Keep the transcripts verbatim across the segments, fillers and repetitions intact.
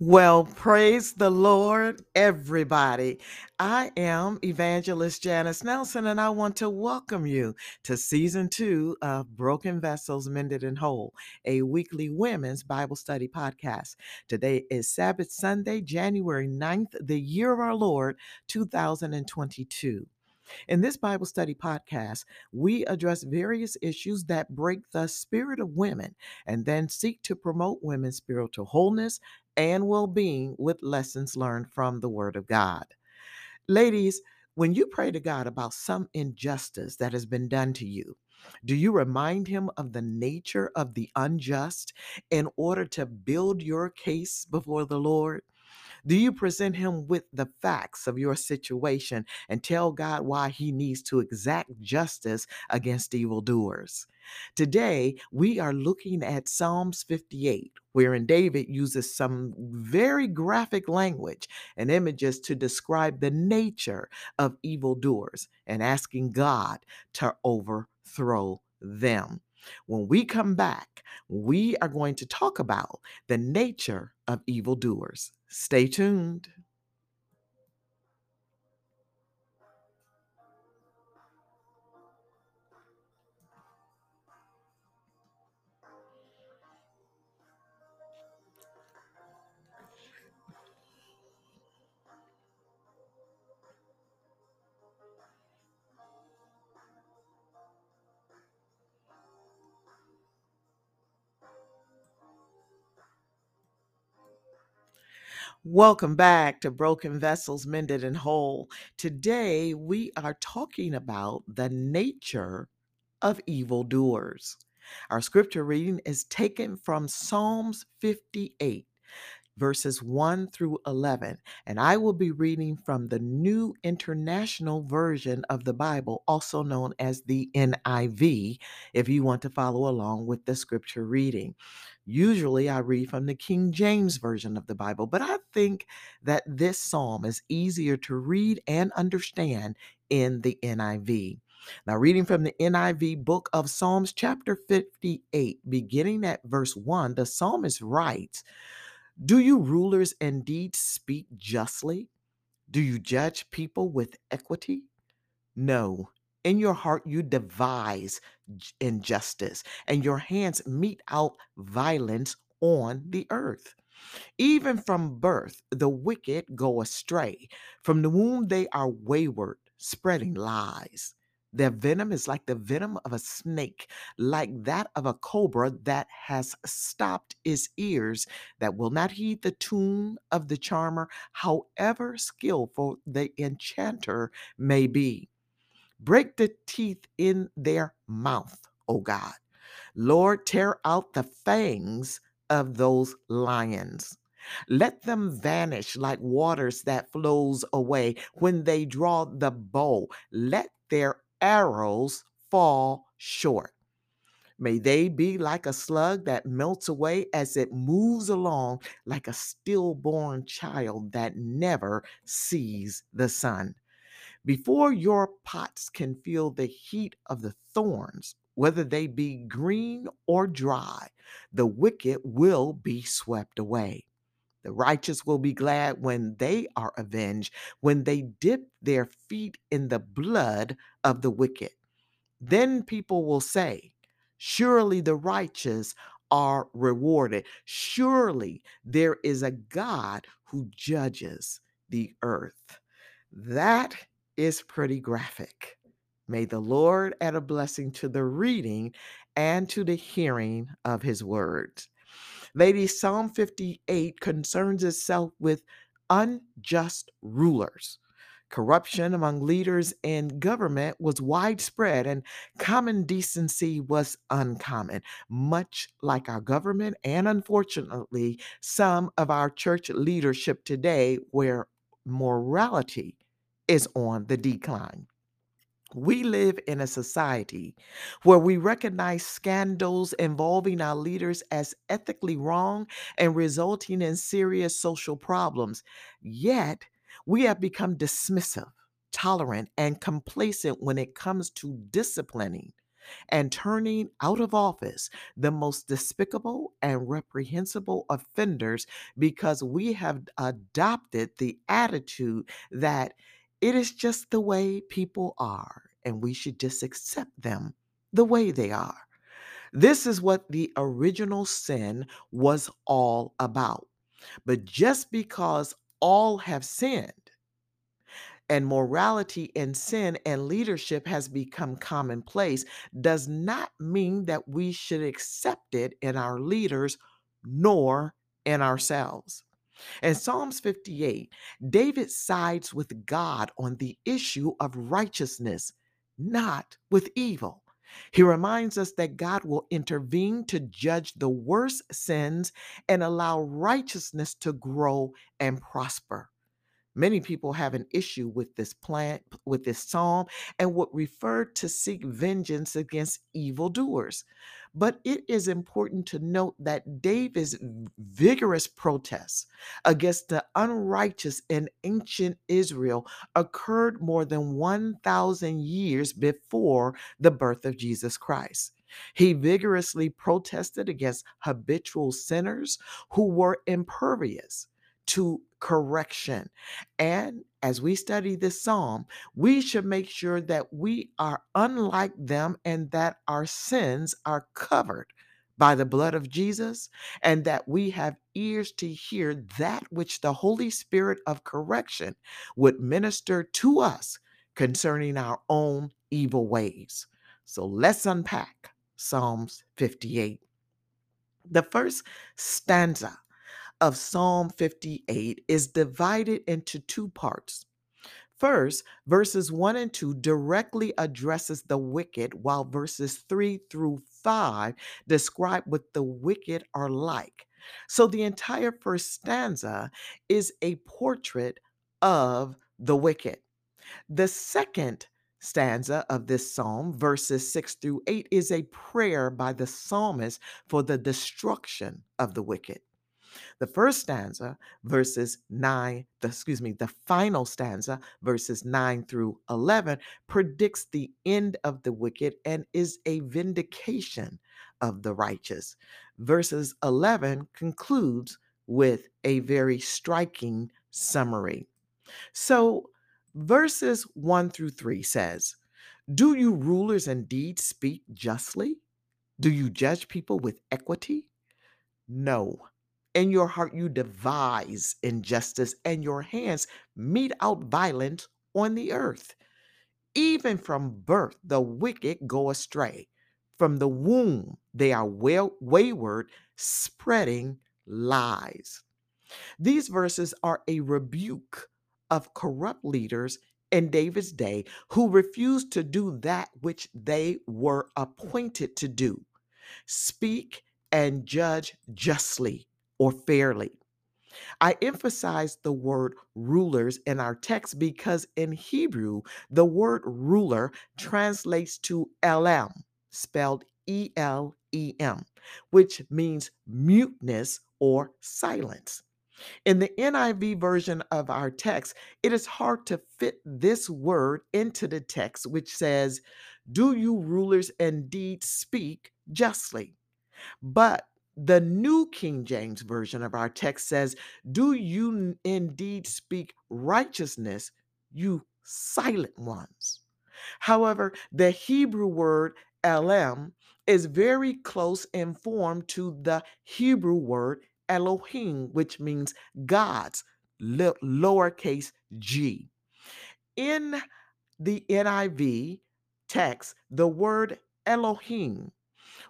Well, praise the Lord, everybody. I am Evangelist Janis Nelson, and I want to welcome you to season two of Broken Vessels Mended and Whole, a weekly women's Bible study podcast. Today is Sabbath Sunday, January ninth, the year of our Lord, two thousand twenty-two. In this Bible study podcast, we address various issues that break the spirit of women and then seek to promote women's spiritual wholeness and well-being with lessons learned from the Word of God. Ladies, when you pray to God about some injustice that has been done to you, do you remind him of the nature of the unjust in order to build your case before the Lord? Do you present him with the facts of your situation and tell God why he needs to exact justice against evildoers? Today, we are looking at Psalms fifty-eight, wherein David uses some very graphic language and images to describe the nature of evildoers and asking God to overthrow them. When we come back, we are going to talk about the nature of evildoers. Stay tuned. Welcome back to Broken Vessels Mended and Whole. Today, we are talking about the nature of evildoers. Our scripture reading is taken from Psalms fifty-eight, verses one through eleven, and I will be reading from the New International Version of the Bible, also known as the N I V, if you want to follow along with the scripture reading. Usually I read from the King James Version of the Bible, but I think that this psalm is easier to read and understand in the N I V. Now, reading from the N I V book of Psalms, chapter fifty-eight, beginning at verse one, the psalmist writes, "Do you rulers indeed speak justly? Do you judge people with equity? No. In your heart you devise injustice, and your hands mete out violence on the earth. Even from birth the wicked go astray. From the womb they are wayward, spreading lies. Their venom is like the venom of a snake, like that of a cobra that has stopped its ears, that will not heed the tune of the charmer, however skillful the enchanter may be. Break the teeth in their mouth, O God. Lord, tear out the fangs of those lions. Let them vanish like waters that flows away. When they draw the bow, let their arrows fall short. May they be like a slug that melts away as it moves along, like a stillborn child that never sees the sun. Before your pots can feel the heat of the thorns, whether they be green or dry, the wicked will be swept away. The righteous will be glad when they are avenged, when they dip their feet in the blood of the wicked. Then people will say, surely the righteous are rewarded. Surely there is a God who judges the earth." That is pretty graphic. May the Lord add a blessing to the reading and to the hearing of his words. Ladies, Psalm fifty-eight concerns itself with unjust rulers. Corruption among leaders in government was widespread, and common decency was uncommon, much like our government and, unfortunately, some of our church leadership today, where morality is on the decline. We live in a society where we recognize scandals involving our leaders as ethically wrong and resulting in serious social problems. Yet, we have become dismissive, tolerant, and complacent when it comes to disciplining and turning out of office the most despicable and reprehensible offenders, because we have adopted the attitude that it is just the way people are and we should just accept them the way they are. This is what the original sin was all about. But just because all have sinned, and morality and sin and leadership has become commonplace, does not mean that we should accept it in our leaders nor in ourselves. In Psalms fifty-eight, David sides with God on the issue of righteousness, not with evil. He reminds us that God will intervene to judge the worst sins and allow righteousness to grow and prosper. Many people have an issue with this plan, with this psalm, and would refer to seek vengeance against evildoers. But it is important to note that David's vigorous protests against the unrighteous in ancient Israel occurred more than one thousand years before the birth of Jesus Christ. He vigorously protested against habitual sinners who were impervious to correction. And as we study this psalm, we should make sure that we are unlike them and that our sins are covered by the blood of Jesus, and that we have ears to hear that which the Holy Spirit of correction would minister to us concerning our own evil ways. So let's unpack Psalms fifty-eight. The first stanza of Psalm fifty-eight is divided into two parts. First, verses one and two directly addresses the wicked, while verses three through five describe what the wicked are like. So the entire first stanza is a portrait of the wicked. The second stanza of this psalm, verses six through eight, is a prayer by the psalmist for the destruction of the wicked. The first stanza, verses nine, excuse me, the final stanza, verses nine through eleven, predicts the end of the wicked and is a vindication of the righteous. Verses eleven concludes with a very striking summary. So verses one through three says, "Do you rulers indeed speak justly? Do you judge people with equity? No. In your heart you devise injustice, and your hands mete out violence on the earth. Even from birth the wicked go astray. From the womb they are wayward, spreading lies." These verses are a rebuke of corrupt leaders in David's day who refused to do that which they were appointed to do: speak and judge justly or fairly. I emphasize the word rulers in our text because in Hebrew, the word ruler translates to elem, spelled E L E M, which means muteness or silence. In the N I V version of our text, it is hard to fit this word into the text, which says, "Do you rulers indeed speak justly?" But the New King James Version of our text says, "Do you indeed speak righteousness, you silent ones?" However, the Hebrew word elem is very close in form to the Hebrew word Elohim, which means gods, lowercase g. In the N I V text, the word Elohim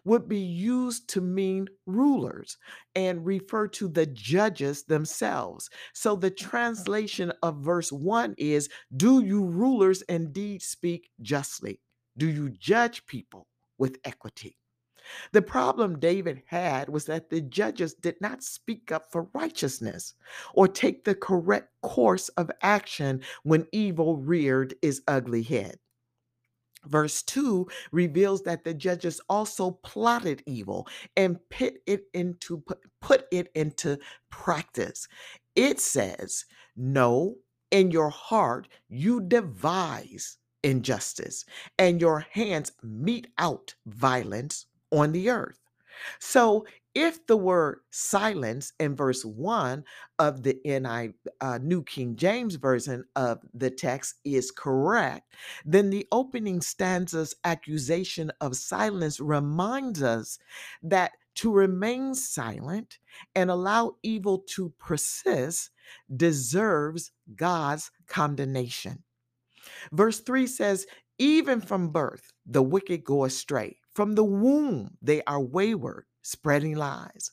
would be used to mean rulers and refer to the judges themselves. So the translation of verse one is, "Do you rulers indeed speak justly? Do you judge people with equity?" The problem David had was that the judges did not speak up for righteousness or take the correct course of action when evil reared its ugly head. Verse two reveals that the judges also plotted evil and put it into put it into practice. It says, "No, in your heart you devise injustice, and your hands mete out violence on the earth. So if the word silence in verse one of the N I V, uh, New King James Version of the text is correct, then the opening stanza's accusation of silence reminds us that to remain silent and allow evil to persist deserves God's condemnation. Verse three says, even from birth, the wicked go astray. From the womb, they are wayward, spreading lies.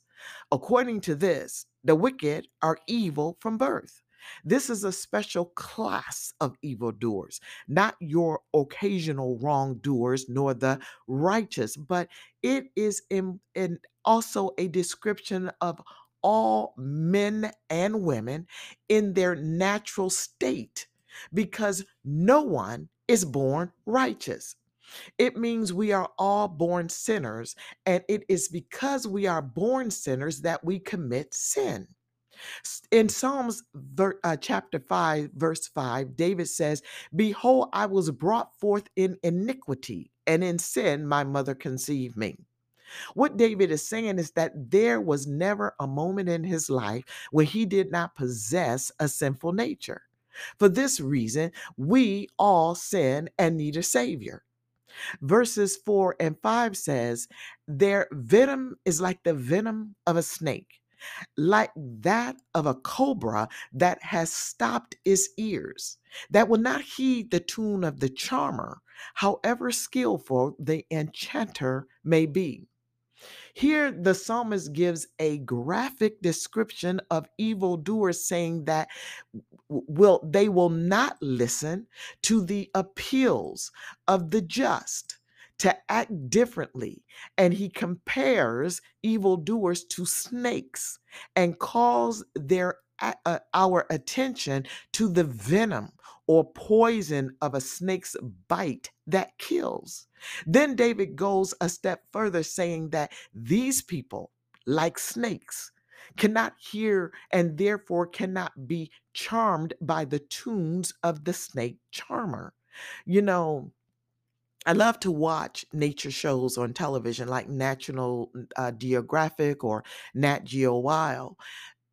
According to this, the wicked are evil from birth. This is a special class of evildoers, not your occasional wrongdoers, nor the righteous, but it is in, in also a description of all men and women in their natural state, because no one is born righteous. It means we are all born sinners, and it is because we are born sinners that we commit sin. In Psalms uh, chapter five, verse five, David says, behold, I was brought forth in iniquity, and in sin my mother conceived me. What David is saying is that there was never a moment in his life when he did not possess a sinful nature. For this reason, we all sin and need a Savior. Verses four and five says, their venom is like the venom of a snake, like that of a cobra that has stopped its ears, that will not heed the tune of the charmer, however skillful the enchanter may be. Here, the psalmist gives a graphic description of evildoers, saying that will, they will not listen to the appeals of the just to act differently. And he compares evildoers to snakes and calls their, uh, our attention to the venom or poison of a snake's bite that kills. Then David goes a step further, saying that these people, like snakes, cannot hear and therefore cannot be charmed by the tunes of the snake charmer. You know, I love to watch nature shows on television like National uh, Geographic or Nat Geo Wild.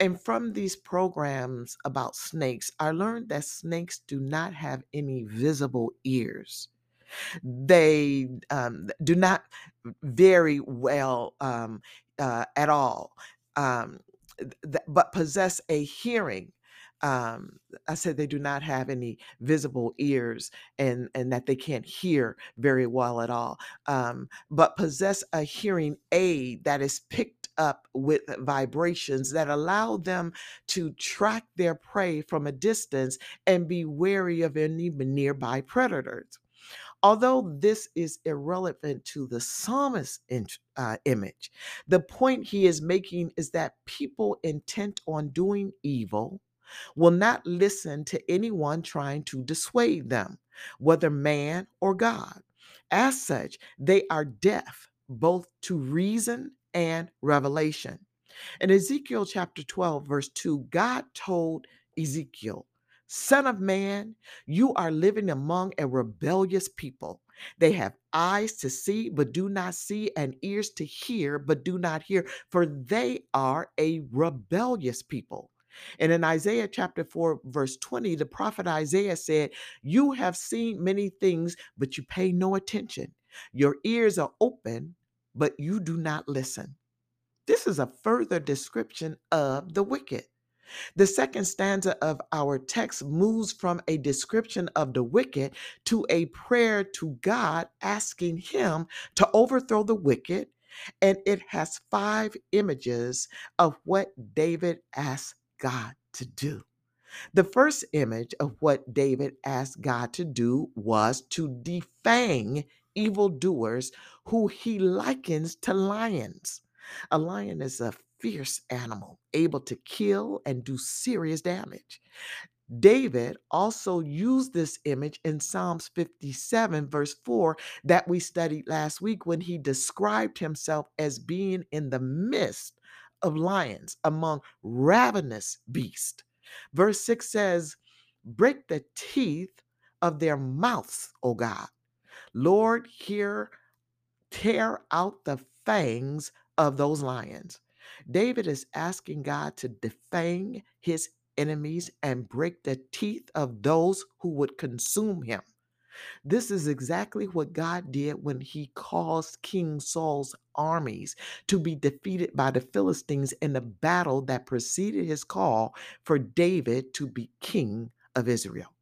And from these programs about snakes, I learned that snakes do not have any visible ears. They um, do not vary well um, uh, at all, um, th- but possess a hearing. Um, I said they do not have any visible ears and, and that they can't hear very well at all, um, but possess a hearing aid that is picked up with vibrations that allow them to track their prey from a distance and be wary of any nearby predators. Although this is irrelevant to the psalmist's uh, image, the point he is making is that people intent on doing evil will not listen to anyone trying to dissuade them, whether man or God. As such, they are deaf both to reason and revelation. In Ezekiel chapter twelve, verse two, God told Ezekiel, son of man, you are living among a rebellious people. They have eyes to see, but do not see, and ears to hear, but do not hear, for they are a rebellious people. And in Isaiah chapter four, verse twenty, the prophet Isaiah said, you have seen many things, but you pay no attention. Your ears are open, but you do not listen. This is a further description of the wicked. The second stanza of our text moves from a description of the wicked to a prayer to God asking him to overthrow the wicked, and it has five images of what David asked God to do. The first image of what David asked God to do was to defang evildoers who he likens to lions. A lion is a fierce animal, able to kill and do serious damage. David also used this image in Psalms fifty-seven, verse four, that we studied last week when he described himself as being in the midst of lions among ravenous beasts. Verse six says, break the teeth of their mouths, O God. Lord, hear, tear out the fangs of those lions. David is asking God to defang his enemies and break the teeth of those who would consume him. This is exactly what God did when he caused King Saul's armies to be defeated by the Philistines in the battle that preceded his call for David to be king of Israel.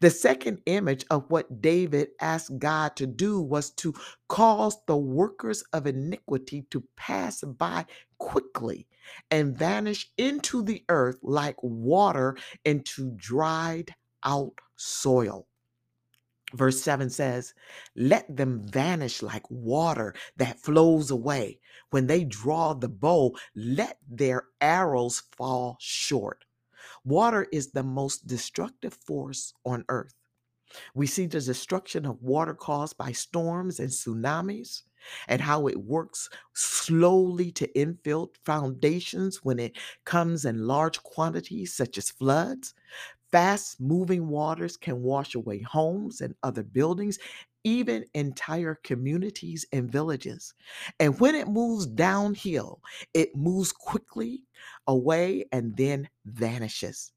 The second image of what David asked God to do was to cause the workers of iniquity to pass by quickly and vanish into the earth like water into dried out soil. Verse seven says, let them vanish like water that flows away. When they draw the bow, let their arrows fall short. Water is the most destructive force on earth. We see the destruction of water caused by storms and tsunamis and how it works slowly to infill foundations when it comes in large quantities, such as floods. Fast-moving waters can wash away homes and other buildings, even entire communities and villages. And when it moves downhill, it moves quickly away and then vanishes.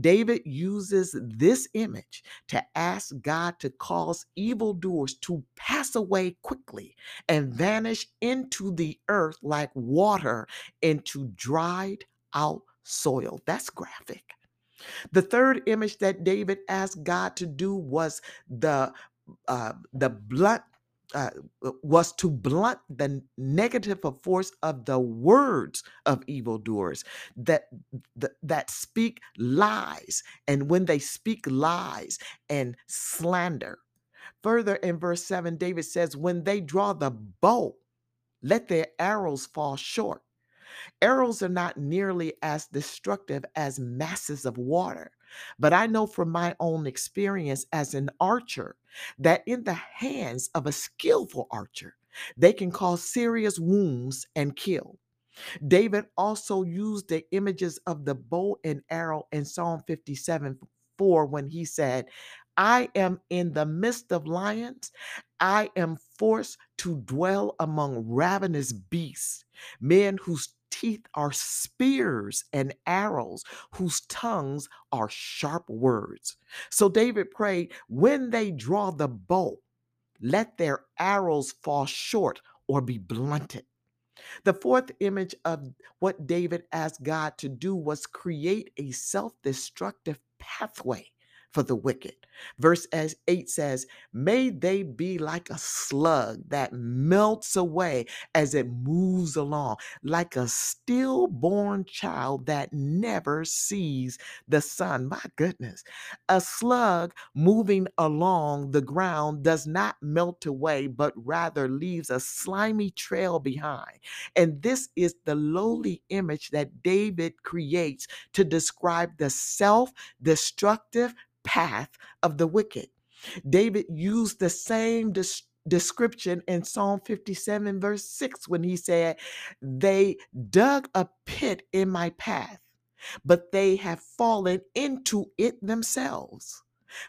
David uses this image to ask God to cause evildoers to pass away quickly and vanish into the earth like water into dried out soil. That's graphic. The third image that David asked God to do was the uh, the blunt uh, was to blunt the negative force of the words of evildoers that, that that speak lies, and when they speak lies and slander. Further in verse seven, David says, "When they draw the bow, let their arrows fall short." Arrows are not nearly as destructive as masses of water, but I know from my own experience as an archer that in the hands of a skillful archer, they can cause serious wounds and kill. David also used the images of the bow and arrow in Psalm fifty-seven four when he said, I am in the midst of lions. I am forced to dwell among ravenous beasts, men whose teeth are spears and arrows, whose tongues are sharp words. So David prayed, when they draw the bow, let their arrows fall short or be blunted. The fourth image of what David asked God to do was create a self-destructive pathway for the wicked. Verse eight says, may they be like a slug that melts away as it moves along, like a stillborn child that never sees the sun. My goodness. A slug moving along the ground does not melt away, but rather leaves a slimy trail behind. And this is the lowly image that David creates to describe the self-destructive path of the wicked. David used the same dis- description in Psalm fifty-seven, verse six, when he said, they dug a pit in my path, but they have fallen into it themselves.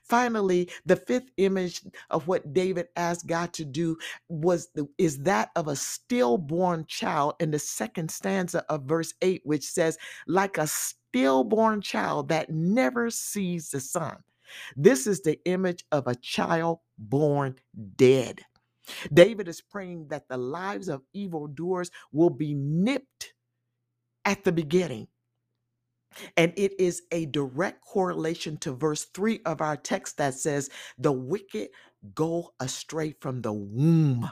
Finally, the fifth image of what David asked God to do was the, is that of a stillborn child in the second stanza of verse eight, which says, like a stillborn child that never sees the sun. This is the image of a child born dead. David is praying that the lives of evildoers will be nipped at the beginning. And it is a direct correlation to verse three of our text that says, the wicked go astray from the womb.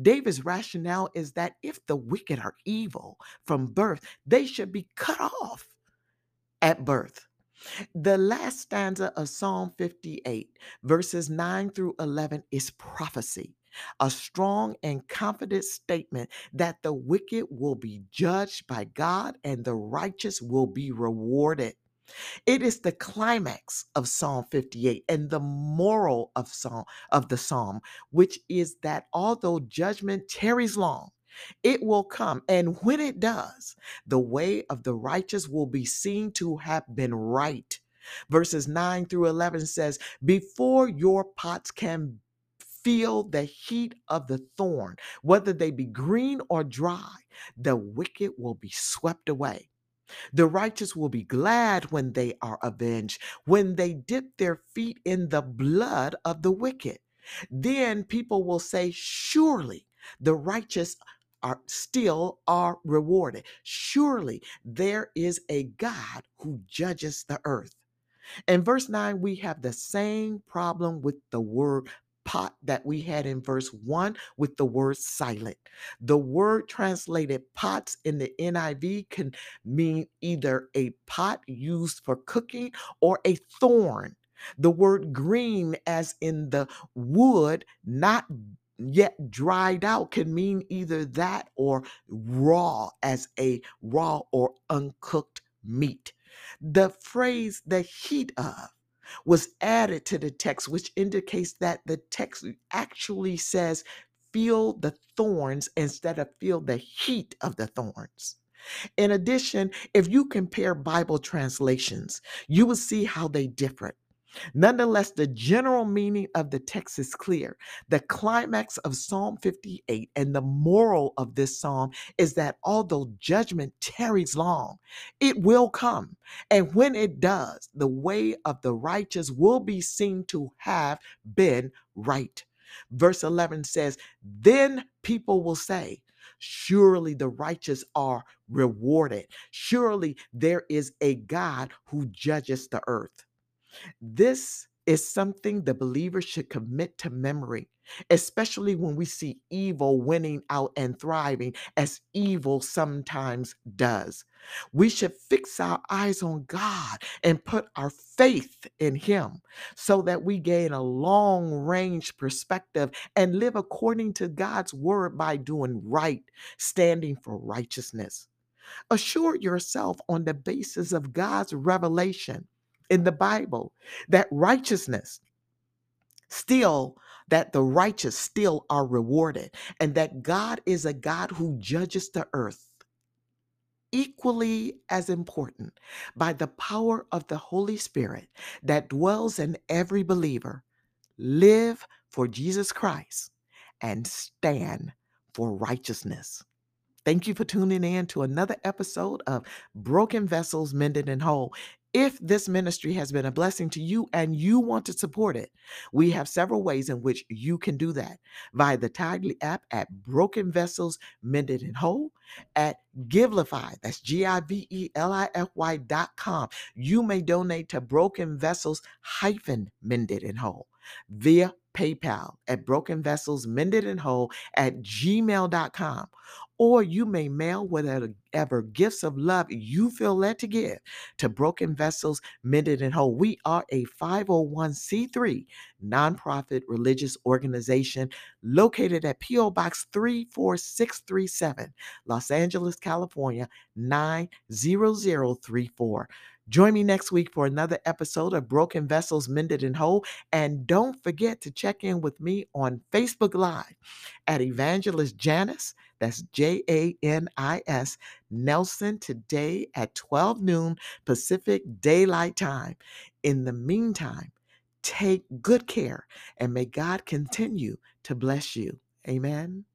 David's rationale is that if the wicked are evil from birth, they should be cut off at birth. The last stanza of Psalm fifty-eight, verses nine through eleven, is prophecy, a strong and confident statement that the wicked will be judged by God and the righteous will be rewarded. It is the climax of Psalm fifty-eight and the moral of Psalm of the Psalm, which is that although judgment tarries long, it will come, and when it does, the way of the righteous will be seen to have been right. Verses nine through eleven says, before your pots can feel the heat of the thorn, whether they be green or dry, the wicked will be swept away. The righteous will be glad when they are avenged, when they dip their feet in the blood of the wicked. Then people will say, surely the righteous are still are rewarded. Surely there is a God who judges the earth. In verse nine, we have the same problem with the word pot that we had in verse one with the word silent. The word translated pots in the N I V can mean either a pot used for cooking or a thorn. The word green, as in the wood not yet dried out, can mean either that or raw, as a raw or uncooked meat. The phrase the heat of was added to the text, which indicates that the text actually says feel the thorns instead of feel the heat of the thorns. In addition, if you compare Bible translations, you will see how they differ. Nonetheless, the general meaning of the text is clear. The climax of Psalm fifty-eight and the moral of this psalm is that although judgment tarries long, it will come. And when it does, the way of the righteous will be seen to have been right. Verse eleven says, then people will say, surely the righteous are rewarded. Surely there is a God who judges the earth. This is something the believer should commit to memory, especially when we see evil winning out and thriving, as evil sometimes does. We should fix our eyes on God and put our faith in Him so that we gain a long-range perspective and live according to God's word by doing right, standing for righteousness. Assure yourself on the basis of God's revelation in the Bible, that righteousness still, that the righteous still are rewarded, and that God is a God who judges the earth. Equally as important, by the power of the Holy Spirit that dwells in every believer, live for Jesus Christ and stand for righteousness. Thank you for tuning in to another episode of Broken Vessels Mended and Whole. If this ministry has been a blessing to you and you want to support it, we have several ways in which you can do that. Via the Tidly app at Broken Vessels Mended and Whole, at Givelify, that's G I V E L I F Y dot com. You may donate to Broken Vessels hyphen Mended and Whole via PayPal at Broken Vessels Mended and Whole at gmail dot com. Or you may mail whatever gifts of love you feel led to give to Broken Vessels Mended and Whole. We are a five oh one c three nonprofit religious organization located at P O Box three four six three seven, Los Angeles, California, nine zero zero three four. Join me next week for another episode of Broken Vessels Mended and Whole. And don't forget to check in with me on Facebook Live at Evangelist Janis, that's J A N I S, Nelson, today at twelve noon Pacific Daylight Time. In the meantime, take good care and may God continue to bless you. Amen.